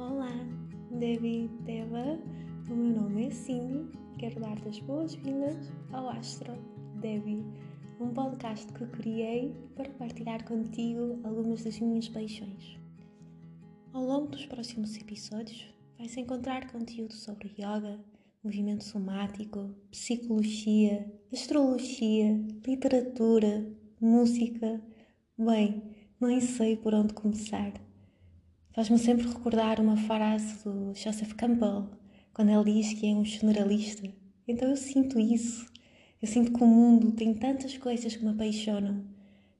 Olá, Debbie, Deva, o meu nome é Cindy, quero dar-te as boas-vindas ao Astrodévia, um podcast que criei para partilhar contigo algumas das minhas paixões. Ao longo dos próximos episódios vais encontrar conteúdo sobre yoga, movimento somático, psicologia, astrologia, literatura, música... Bem, nem sei por onde começar. Faz-me sempre recordar uma frase do Joseph Campbell, quando ele diz que é um generalista. Então eu sinto isso. Eu sinto que o mundo tem tantas coisas que me apaixonam,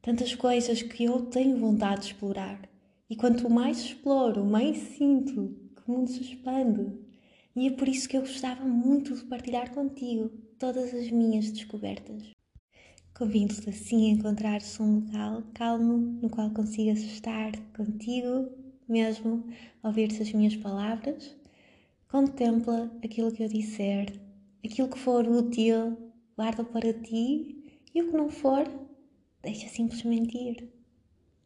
tantas coisas que eu tenho vontade de explorar. E quanto mais exploro, mais sinto que o mundo se expande. E é por isso que eu gostava muito de partilhar contigo todas as minhas descobertas. Convido-te assim a encontrar-se um local calmo no qual consigas estar contigo mesmo, ouvir-te as minhas palavras. Contempla aquilo que eu disser, aquilo que for útil, guarda para ti e o que não for, deixa simplesmente ir.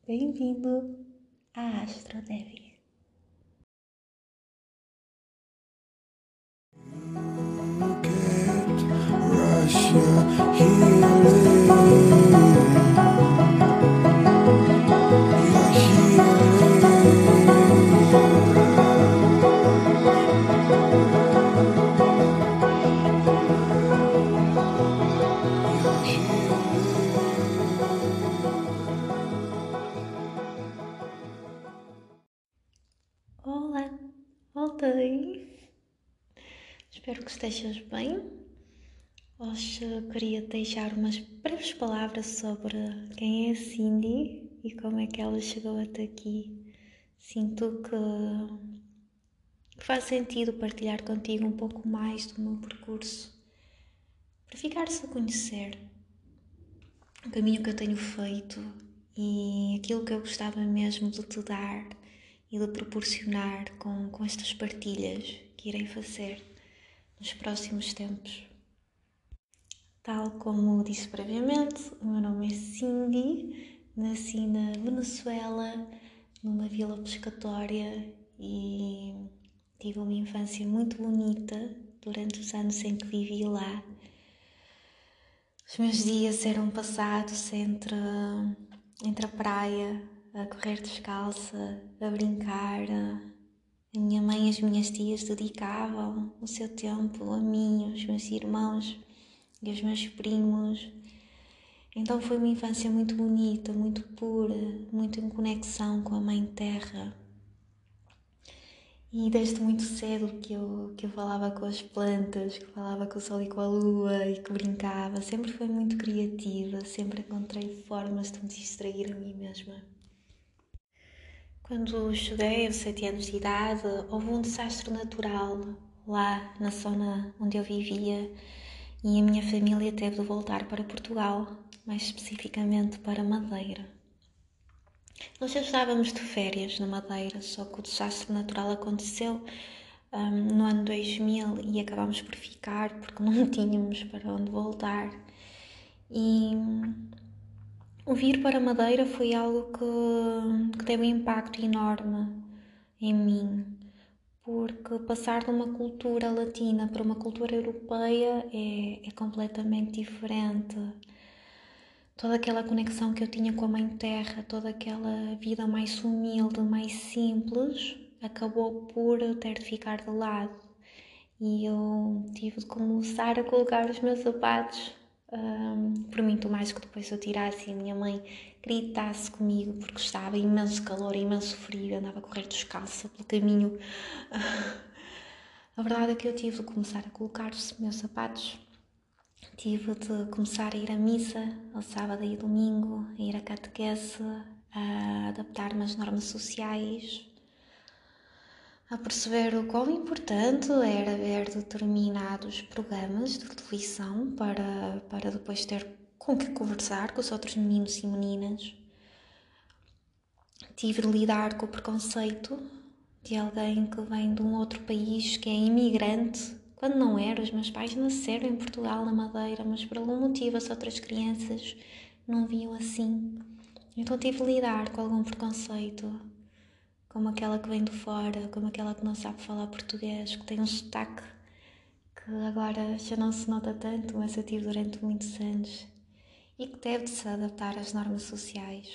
Bem-vindo à Astrodévia. Olá, voltei. Espero que estejas bem. Hoje queria deixar umas breves palavras sobre quem é a Cindy e como é que ela chegou até aqui. Sinto que faz sentido partilhar contigo um pouco mais do meu percurso, para ficares a conhecer o caminho que eu tenho feito e aquilo que eu gostava mesmo de te dar e de proporcionar com estas partilhas que irei fazer nos próximos tempos. Tal como disse previamente, o meu nome é Cindy, nasci na Venezuela, numa vila pescatória e tive uma infância muito bonita durante os anos em que vivi lá. Os meus dias eram passados entre a praia, a correr descalça, a brincar. A minha mãe e as minhas tias dedicavam o seu tempo a mim, aos meus irmãos e os meus primos. Então foi uma infância muito bonita, muito pura, muito em conexão com a Mãe Terra. E desde muito cedo que eu falava com as plantas, que falava com o sol e com a lua e que brincava. Sempre fui muito criativa, sempre encontrei formas de me distrair a mim mesma. Quando cheguei aos 7 anos de idade, houve um desastre natural lá na zona onde eu vivia. E a minha família teve de voltar para Portugal, mais especificamente para Madeira. Nós já estávamos de férias na Madeira, só que o desastre natural aconteceu no ano 2000 e acabámos por ficar porque não tínhamos para onde voltar. E o vir para Madeira foi algo que teve um impacto enorme em mim. Porque passar de uma cultura latina para uma cultura europeia é completamente diferente. Toda aquela conexão que eu tinha com a Mãe Terra, toda aquela vida mais humilde, mais simples, acabou por ter de ficar de lado. E eu tive de começar a colocar os meus sapatos. Por muito mais que depois eu tirasse e a minha mãe gritasse comigo porque estava imenso calor, imenso frio, andava a correr descalça pelo caminho. A verdade é que eu tive de começar a colocar os meus sapatos, tive de começar a ir à missa ao sábado e domingo, a ir à catequese, a adaptar-me às normas sociais, a perceber o quão importante era ver determinados programas de televisão para depois ter com que conversar com os outros meninos e meninas. Tive de lidar com o preconceito de alguém que vem de um outro país, que é imigrante, quando não era. Os meus pais nasceram em Portugal, na Madeira, mas por algum motivo as outras crianças não viam assim. Então tive de lidar com algum preconceito, como aquela que vem de fora, como aquela que não sabe falar português, que tem um sotaque que agora já não se nota tanto, mas eu tive durante muitos anos, e que deve de se adaptar às normas sociais.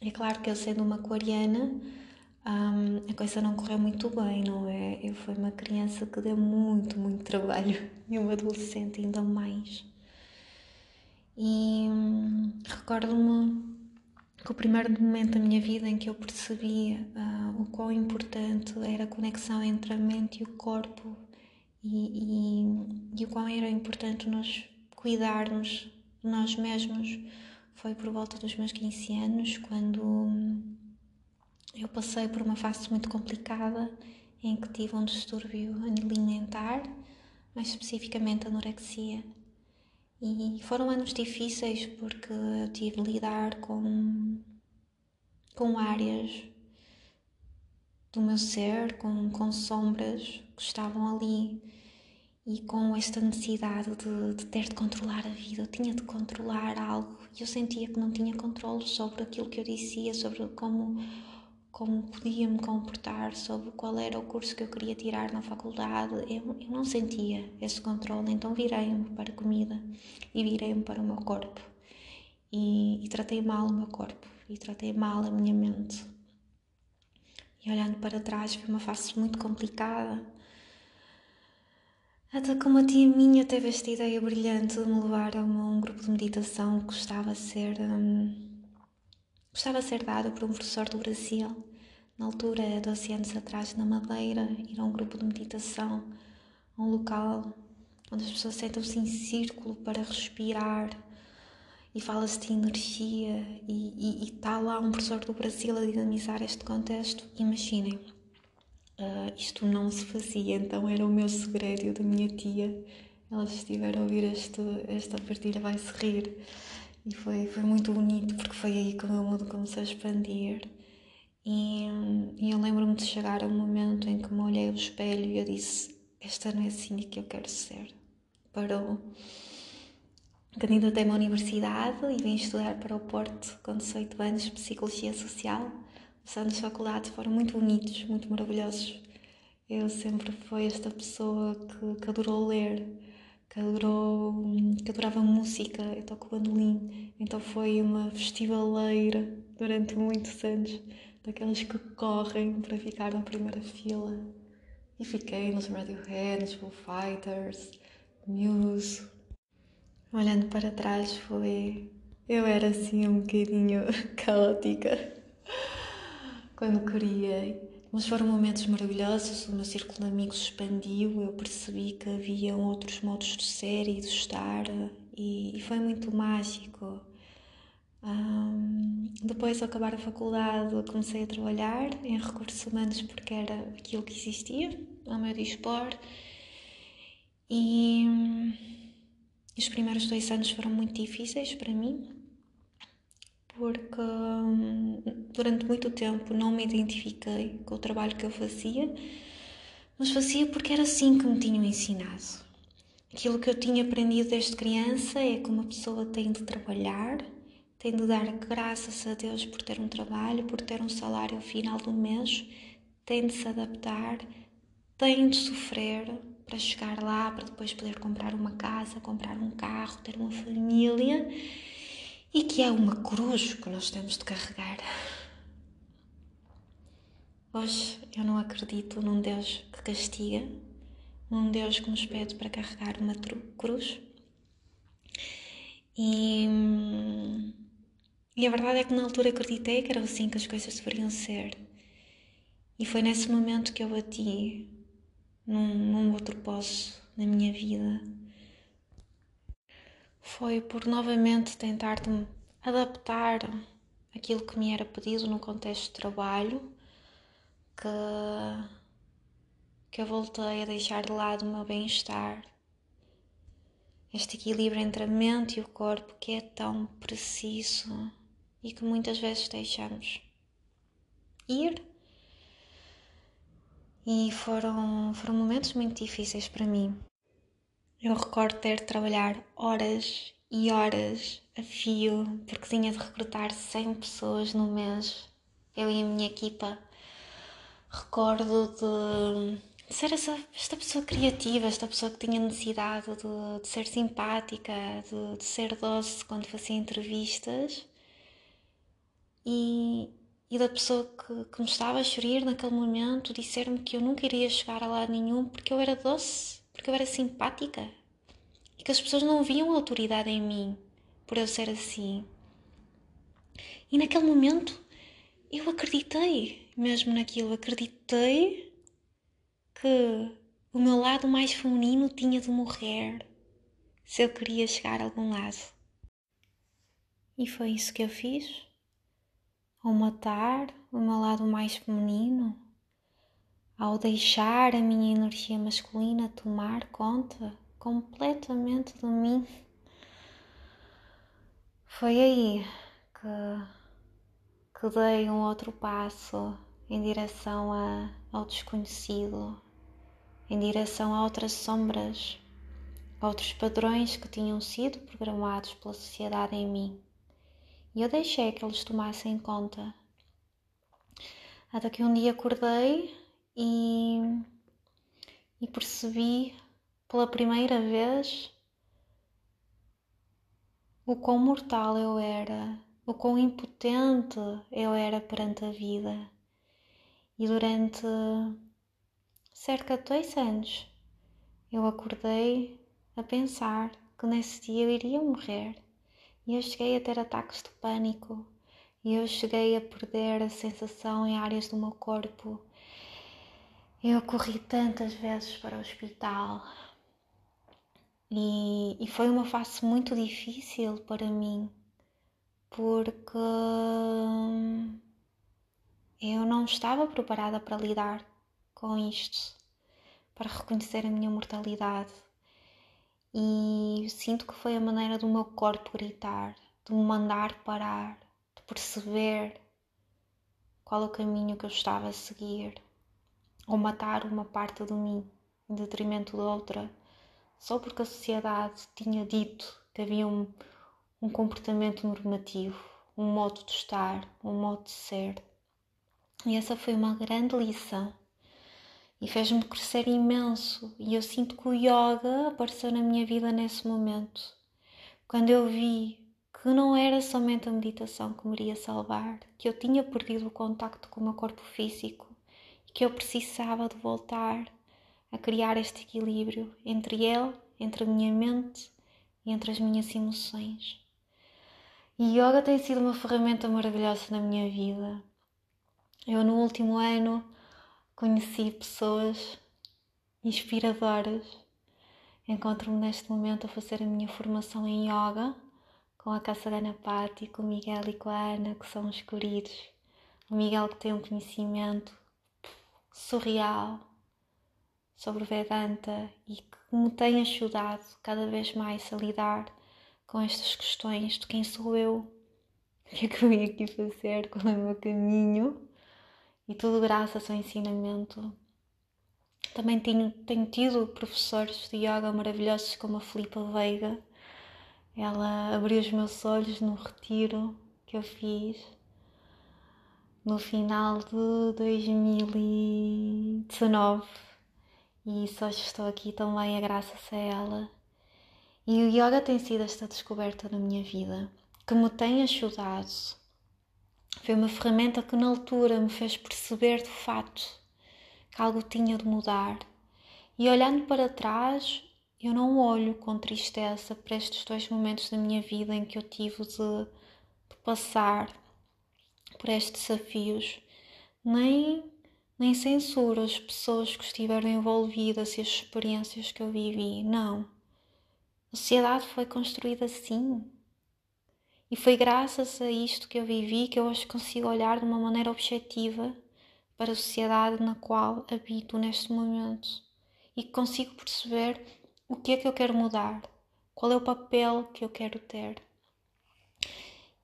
É claro que eu, sendo uma aquariana, a coisa não correu muito bem, não é? Eu fui uma criança que deu muito, muito trabalho, e uma adolescente ainda mais. E recordo-me que o primeiro momento da minha vida em que eu percebi o quão importante era a conexão entre a mente e o corpo, e o quão era importante nós cuidarmos de nós mesmos, foi por volta dos meus 15 anos, quando eu passei por uma fase muito complicada em que tive um distúrbio alimentar, mais especificamente anorexia. E foram anos difíceis porque eu tive de lidar com áreas do meu ser, com sombras que estavam ali, e com esta necessidade de ter de controlar a vida. Eu tinha de controlar algo e eu sentia que não tinha controle sobre aquilo que eu dizia, sobre como podia me comportar, sobre qual era o curso que eu queria tirar na faculdade. Eu não sentia esse controle, então virei-me para a comida e virei-me para o meu corpo, e tratei mal o meu corpo e tratei mal a minha mente. E olhando para trás, foi uma fase muito complicada, até que uma tia minha teve esta ideia brilhante de me levar a um grupo de meditação que gostava a ser dado por um professor do Brasil. Na altura, 12 anos atrás, na Madeira, ir a um grupo de meditação, a um local onde as pessoas sentam-se em círculo para respirar, e fala-se de energia, e está lá um professor do Brasil a dinamizar este contexto. Imaginem, isto não se fazia, então era o meu segredo, e da minha tia. Ela, se estiver a ouvir esta partilha, vai se rir. E foi muito bonito, porque foi aí que o meu mundo começou a expandir. E eu lembro-me de chegar a um momento em que me olhei ao espelho e eu disse: esta não é assim que eu quero ser. Parou. Candidatei-me à universidade e vim estudar para o Porto com 18 anos, Psicologia Social. Os anos de faculdade foram muito bonitos, muito maravilhosos. Eu sempre fui esta pessoa que adorou ler, que adorava música. Eu toco bandolim, então foi uma festivaleira durante muitos anos, daquelas que correm para ficar na primeira fila. E fiquei nos Radiohead, nos Foo Fighters, Muse. Olhando para trás, eu era assim um bocadinho caótica quando queria. Mas foram momentos maravilhosos, o meu círculo de amigos expandiu, eu percebi que havia outros modos de ser e de estar, e foi muito mágico. Depois de acabar a faculdade, comecei a trabalhar em recursos humanos, porque era aquilo que existia ao meu dispor, e os primeiros 2 anos foram muito difíceis para mim, porque durante muito tempo não me identifiquei com o trabalho que eu fazia, mas fazia porque era assim que me tinham ensinado. Aquilo que eu tinha aprendido desde criança é que uma pessoa tem de trabalhar, tem de dar graças a Deus por ter um trabalho, por ter um salário ao final do mês, tem de se adaptar, tem de sofrer para chegar lá, para depois poder comprar uma casa, comprar um carro, ter uma família, e que é uma cruz que nós temos de carregar. Hoje eu não acredito num Deus que castiga, num Deus que nos pede para carregar uma cruz. E a verdade é que na altura acreditei que era assim que as coisas deveriam ser. E foi nesse momento que eu bati num outro poço na minha vida. Foi por novamente tentar de adaptar aquilo que me era pedido no contexto de trabalho que eu voltei a deixar de lado o meu bem-estar. Este equilíbrio entre a mente e o corpo que é tão preciso e que muitas vezes deixamos ir. E foram momentos muito difíceis para mim. Eu recordo ter de trabalhar horas e horas a fio, porque tinha de recrutar 100 pessoas no mês eu e a minha equipa. Recordo de ser esta pessoa criativa, esta pessoa que tinha necessidade de ser simpática, de ser doce quando fazia entrevistas, e da pessoa que me estava a chorir naquele momento disser-me que eu nunca iria chegar a lado nenhum porque eu era doce, porque eu era simpática, e que as pessoas não viam autoridade em mim por eu ser assim. E naquele momento eu acreditei mesmo naquilo, acreditei que o meu lado mais feminino tinha de morrer se eu queria chegar a algum lado. E foi isso que eu fiz. Ao matar o meu lado mais feminino, ao deixar a minha energia masculina tomar conta completamente de mim, foi aí que dei um outro passo em direção ao desconhecido, em direção a outras sombras, a outros padrões que tinham sido programados pela sociedade em mim. E eu deixei que eles tomassem conta. Até que um dia acordei e percebi pela primeira vez o quão mortal eu era, o quão impotente eu era perante a vida. E durante cerca de 2 anos eu acordei a pensar que nesse dia eu iria morrer. E eu cheguei a ter ataques de pânico. E eu cheguei a perder a sensação em áreas do meu corpo. Eu corri tantas vezes para o hospital. E foi uma fase muito difícil para mim, porque eu não estava preparada para lidar com isto, para reconhecer a minha mortalidade. E sinto que foi a maneira do meu corpo gritar, de me mandar parar, de perceber qual é o caminho que eu estava a seguir, ou matar uma parte de mim em detrimento de outra, só porque a sociedade tinha dito que havia um comportamento normativo, um modo de estar, um modo de ser. E essa foi uma grande lição e fez-me crescer imenso. E eu sinto que o yoga apareceu na minha vida nesse momento, quando eu vi que não era somente a meditação que me iria salvar, que eu tinha perdido o contacto com o meu corpo físico e que eu precisava de voltar a criar este equilíbrio entre ele, entre a minha mente e entre as minhas emoções. E yoga tem sido uma ferramenta maravilhosa na minha vida. Eu, no último ano, conheci pessoas inspiradoras. Encontro-me neste momento a fazer a minha formação em yoga com a Kassadana Patti, com o Miguel e com a Ana, que são os queridos. O Miguel, que tem um conhecimento surreal sobre Vedanta e que me tem ajudado cada vez mais a lidar com estas questões de quem sou eu, o que é que eu vim aqui fazer, qual é o meu caminho, e tudo graças ao ensinamento. Também tenho tido professores de yoga maravilhosos como a Filipe Veiga. Ela abriu os meus olhos no retiro que eu fiz no final de 2019. E só estou aqui também a graças a ela. E o yoga tem sido esta descoberta na minha vida, que me tem ajudado. Foi uma ferramenta que na altura me fez perceber de facto que algo tinha de mudar. E olhando para trás, eu não olho com tristeza para estes 2 momentos da minha vida em que eu tive de passar por estes desafios, nem censuro as pessoas que estiveram envolvidas e as experiências que eu vivi, não. A sociedade foi construída assim. E foi graças a isto que eu vivi que eu hoje consigo olhar de uma maneira objetiva para a sociedade na qual habito neste momento. E consigo perceber o que é que eu quero mudar, qual é o papel que eu quero ter.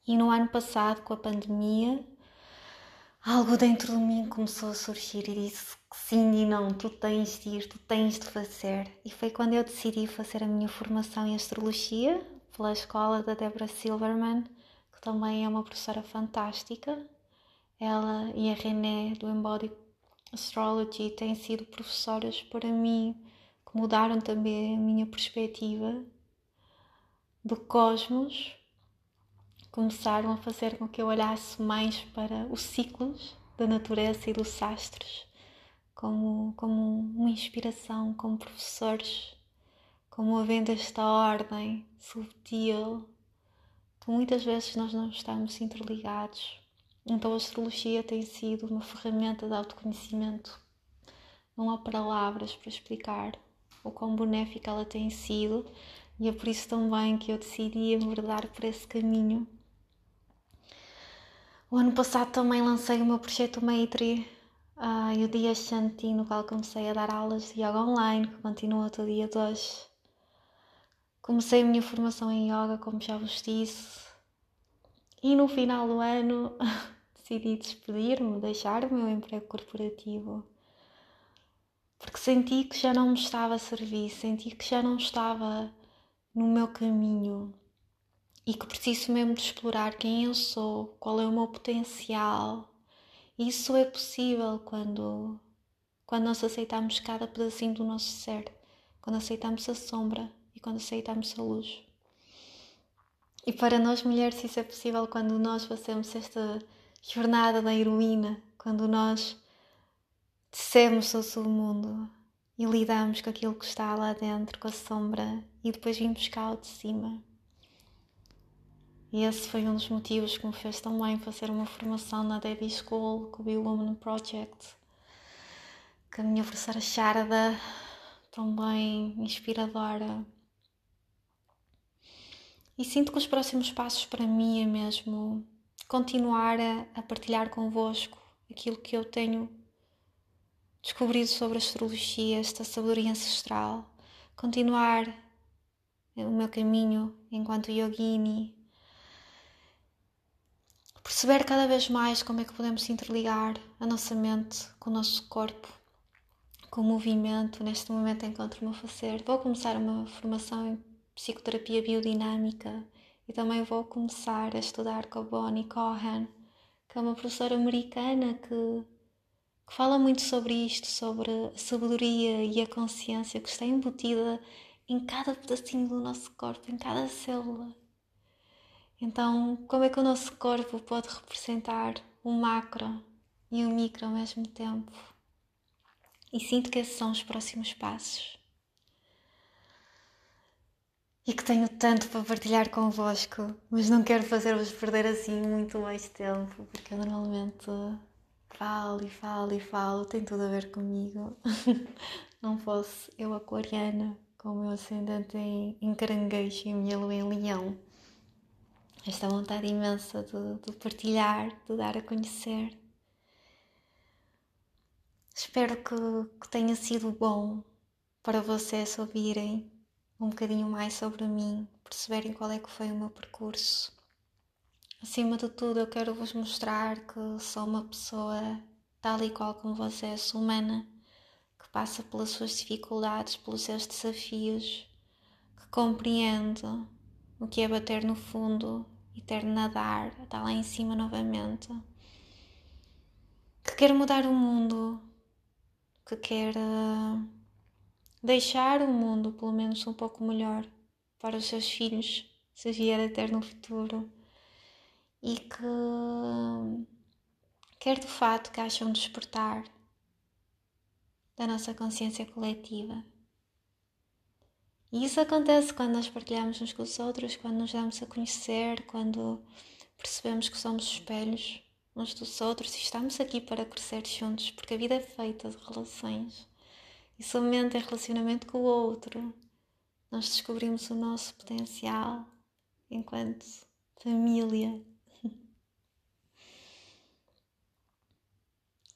E no ano passado, com a pandemia, algo dentro de mim começou a surgir e disse que sim e não, tu tens de ir, tu tens de fazer. E foi quando eu decidi fazer a minha formação em Astrologia, pela escola da Deborah Silverman, que também é uma professora fantástica. Ela e a Renée do Embodied Astrology têm sido professoras para mim, que mudaram também a minha perspectiva do cosmos, começaram a fazer com que eu olhasse mais para os ciclos da natureza e dos astros, como uma inspiração, como professores, como havendo esta ordem subtil, que muitas vezes nós não estamos interligados. Então a astrologia tem sido uma ferramenta de autoconhecimento. Não há palavras para explicar o quão benéfica ela tem sido, e é por isso também que eu decidi enverdar por esse caminho. O ano passado também lancei o meu projeto Maitri, e o dia Shanti, no qual comecei a dar aulas de yoga online, que continua até o dia de hoje. Comecei a minha formação em yoga, como já vos disse, e no final do ano decidi despedir-me, deixar o meu emprego corporativo, porque senti que já não me estava a servir, senti que já não estava no meu caminho e que preciso mesmo de explorar quem eu sou, qual é o meu potencial. Isso é possível quando nós aceitamos cada pedacinho do nosso ser, quando aceitamos a sombra e quando aceitamos a luz. E para nós mulheres isso é possível quando nós fazemos esta jornada da heroína, quando nós descemos ao submundo e lidamos com aquilo que está lá dentro, com a sombra, e depois vimos cá ao de cima. E esse foi um dos motivos que me fez também fazer uma formação na Debbie School, com o Be Woman Project, que a minha professora Sharada, também inspiradora. E sinto que os próximos passos para mim é mesmo continuar a partilhar convosco aquilo que eu tenho descobrido sobre a astrologia, esta sabedoria ancestral, continuar o meu caminho enquanto yogini, perceber cada vez mais como é que podemos interligar a nossa mente com o nosso corpo, com o movimento. Neste momento encontro-me a fazer. Vou começar uma formação em psicoterapia biodinâmica e também vou começar a estudar com a Bonnie Cohen, que é uma professora americana que fala muito sobre isto, sobre a sabedoria e a consciência que está embutida em cada pedacinho do nosso corpo, em cada célula. Então, como é que o nosso corpo pode representar o macro e o micro ao mesmo tempo? E sinto que esses são os próximos passos. E que tenho tanto para partilhar convosco, mas não quero fazer-vos perder assim muito mais tempo, porque eu normalmente falo, tem tudo a ver comigo. Não fosse eu aquariana, com o meu ascendente em caranguejo e a minha lua em leão. Esta vontade imensa de partilhar, de dar a conhecer. Espero que tenha sido bom para vocês ouvirem um bocadinho mais sobre mim, perceberem qual é que foi o meu percurso. Acima de tudo, eu quero vos mostrar que sou uma pessoa tal e qual como vocês, humana, que passa pelas suas dificuldades, pelos seus desafios, que compreende o que é bater no fundo e ter de nadar até lá em cima novamente, que quer mudar o mundo, que quer deixar o mundo pelo menos um pouco melhor para os seus filhos, se vier a ter no futuro, e que quer de fato que haja um despertar da nossa consciência coletiva. E isso acontece quando nós partilhamos uns com os outros, quando nos damos a conhecer, quando percebemos que somos espelhos uns dos outros e estamos aqui para crescer juntos, porque a vida é feita de relações e somente em relacionamento com o outro nós descobrimos o nosso potencial enquanto família.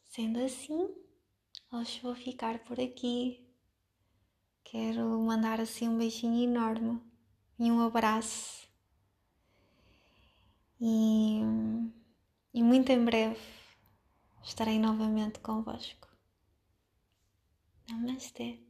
Sendo assim, hoje vou ficar por aqui. Quero mandar assim um beijinho enorme e um abraço. E muito em breve estarei novamente convosco. Namastê.